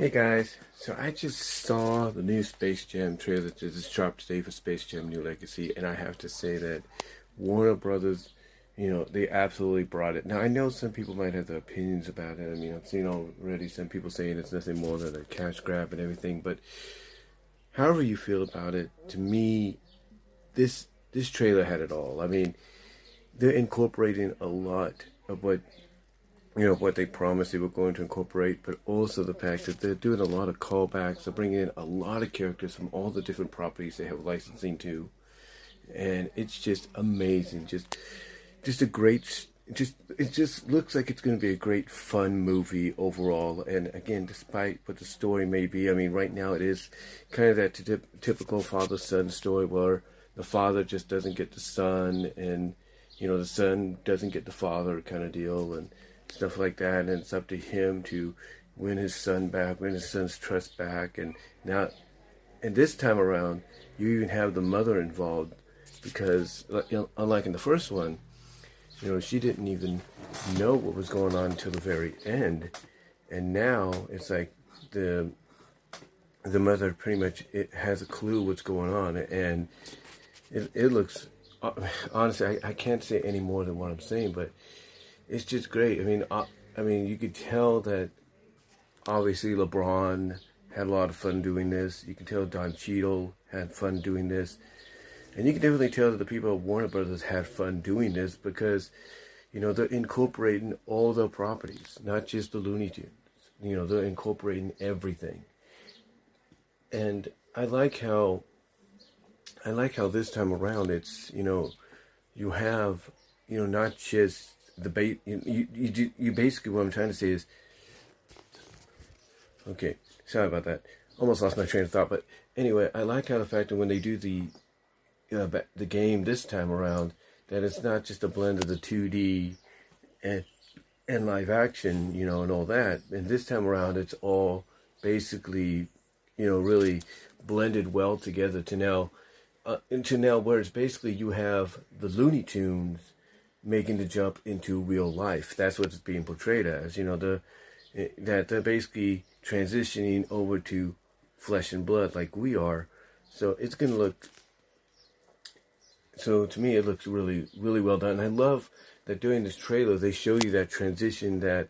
Hey guys, so I just saw the new Space Jam trailer that just dropped today for Space Jam New Legacy, and I have to say that Warner Brothers, they absolutely brought it. Now I know some people might have their opinions about it. I mean, I've seen already some people saying it's nothing more than a cash grab and everything, but however you feel about it, to me, this trailer had it all. I mean, they're incorporating a lot of what they promised they were going to incorporate, but also the fact that they're doing a lot of callbacks. They're bringing in a lot of characters from all the different properties they have licensing to, and it's just amazing. It just looks like it's going to be a great fun movie overall. And again, despite what the story may be, I mean, right now it is kind of that typical father-son story where the father just doesn't get the son, and the son doesn't get the father kind of deal, and stuff like that, and it's up to him to win his son back, win his son's trust back. And now, and this time around, you even have the mother involved, because unlike in the first one, she didn't even know what was going on until the very end, and now it's like the mother pretty much has a clue what's going on, and it looks, honestly, I can't say any more than what I'm saying, but it's just great. I mean, you could tell that obviously LeBron had a lot of fun doing this. You can tell Don Cheadle had fun doing this, and you can definitely tell that the people at Warner Brothers had fun doing this, because they're incorporating all their properties, not just the Looney Tunes. They're incorporating everything, and I like how this time around it's you have not just the you basically, what I'm trying to say is, okay, sorry about that, almost lost my train of thought, but anyway, I like how the fact that when they do the game this time around, that it's not just a blend of the 2D and live action, and all that, and this time around it's all basically really blended well together to now where it's basically you have the Looney Tunes making the jump into real life. That's what it's being portrayed as. They're basically transitioning over to flesh and blood like we are. So it's gonna look. So to me, it looks really, really well done. And I love that during this trailer they show you that transition that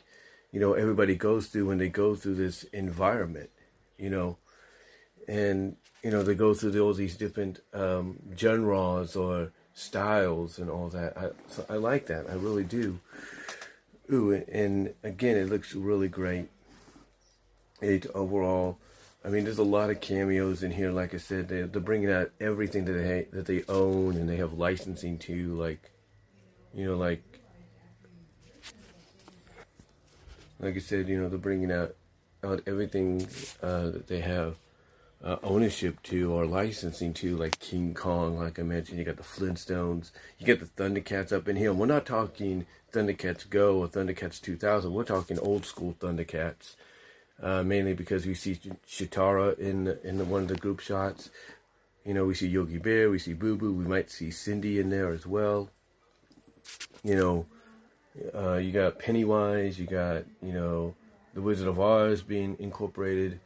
everybody goes through when they go through this environment. And they go through all these different genres or styles and all that. So I like that. I really do. Ooh, and again, it looks really great. It overall, I mean, there's a lot of cameos in here. Like I said, they're bringing out everything that they own and they have licensing to, like I said, they're bringing out everything that they have ownership to or licensing to, like King Kong, like I mentioned. You got the Flintstones, you got the Thundercats up in here, and we're not talking Thundercats Go or Thundercats 2000, we're talking old school Thundercats, mainly because we see Cheetara in one of the group shots. We see Yogi Bear, we see Boo Boo, we might see Cindy in there as well. You got Pennywise, you got the Wizard of Oz being incorporated.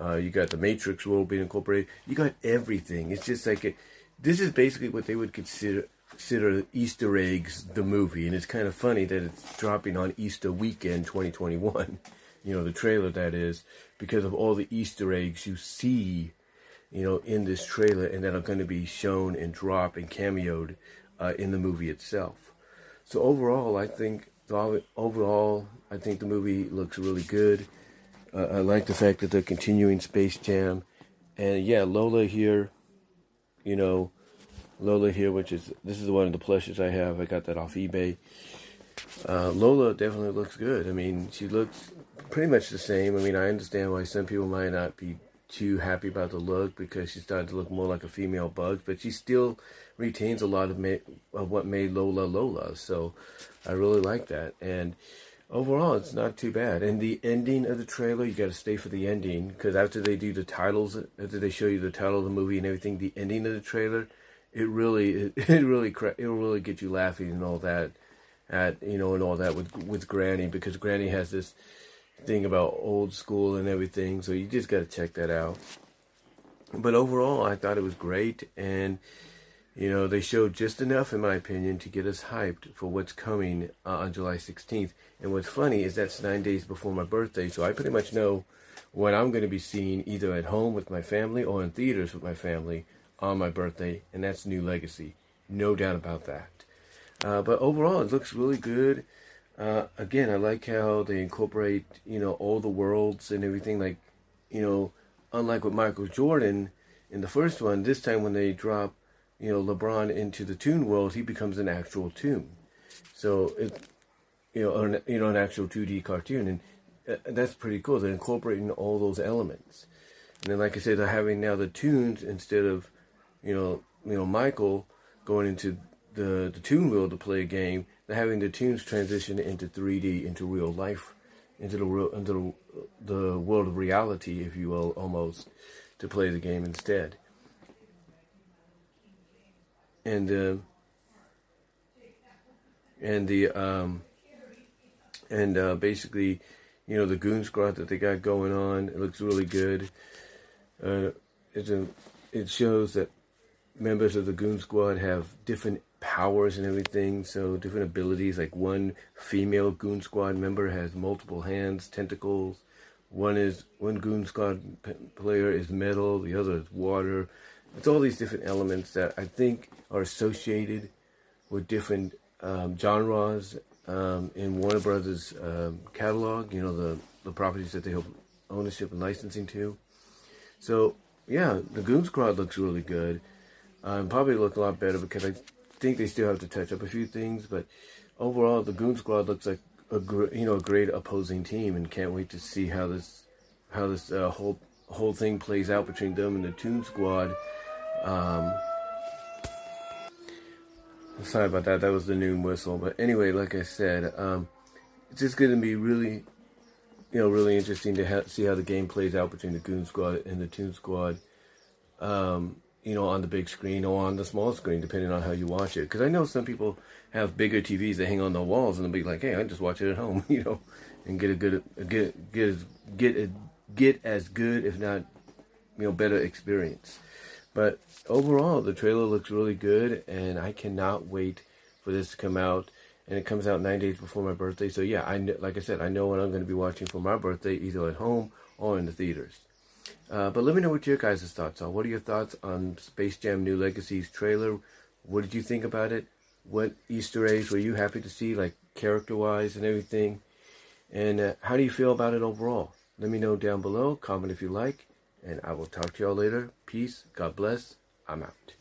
You got the Matrix world being incorporated. You got everything. It's just like this is basically what they would consider Easter eggs, the movie. And it's kind of funny that it's dropping on Easter weekend 2021. The trailer, that is, because of all the Easter eggs you see, in this trailer, and that are going to be shown and dropped and cameoed in the movie itself. So overall, I think the movie looks really good. I like the fact that they're continuing Space Jam, and yeah, Lola here, which is, this is the one of the plushes I have. I got that off eBay. Lola definitely looks good. I mean, she looks pretty much the same. I mean, I understand why some people might not be too happy about the look, because she's starting to look more like a female Bugs, but she still retains a lot of what made Lola Lola. So I really like that, and overall, it's not too bad. And the ending of the trailer, you got to stay for the ending, because after they do the titles, after they show you the title of the movie and everything, the ending of the trailer, it really get you laughing and all that, and all that with Granny, because Granny has this thing about old school and everything, so you just got to check that out. But overall, I thought it was great, and you know, they showed just enough, in my opinion, to get us hyped for what's coming on July 16th. And what's funny is that's 9 days before my birthday, so I pretty much know what I'm going to be seeing either at home with my family or in theaters with my family on my birthday, and that's New Legacy. No doubt about that. But overall, it looks really good. Again, I like how they incorporate, you know, all the worlds and everything. Like, you know, unlike with Michael Jordan in the first one, this time when they drop, you know, LeBron into the Toon world, he becomes an actual Toon. So, it, you know, an actual 2D cartoon. And that's pretty cool. They're incorporating all those elements. And then, like I said, they're having now the Toons instead of, you know, Michael going into the Toon World to play a game, they're having the Toons transition into 3D, into real life, into the real, into the world of reality, if you will, almost, to play the game instead. And basically, you know, the Goon Squad that they got going on, it looks really good. It shows that members of the Goon Squad have different powers and everything, so different abilities. Like one female Goon Squad member has multiple hands, tentacles. One Goon Squad player is metal, the other is water. It's all these different elements that I think are associated with different genres in Warner Brothers catalog. You know, the properties that they hold ownership and licensing to. So yeah, the Goon Squad looks really good. Probably look a lot better because I think they still have to touch up a few things, but overall the Goon Squad looks like a great opposing team, and can't wait to see how this whole thing plays out between them and the Toon Squad. Sorry about that. That was the noon whistle. But anyway, like I said, it's just going to be really, you know, really interesting to see how the game plays out between the Goon Squad and the Toon Squad. You know, on the big screen or on the small screen, depending on how you watch it. Because I know some people have bigger TVs that hang on the walls, and they'll be like, "Hey, I just watch it at home," you know, and get a good, get as good, if not, you know, better experience. But overall, the trailer looks really good, and I cannot wait for this to come out. And it comes out 9 days before my birthday, so yeah, like I said, I know what I'm going to be watching for my birthday, either at home or in the theaters. But let me know what your guys' thoughts are. What are your thoughts on Space Jam New Legacy's trailer? What did you think about it? What Easter eggs were you happy to see, like character-wise and everything? And how do you feel about it overall? Let me know down below. Comment if you like. And I will talk to y'all later. Peace. God bless. I'm out.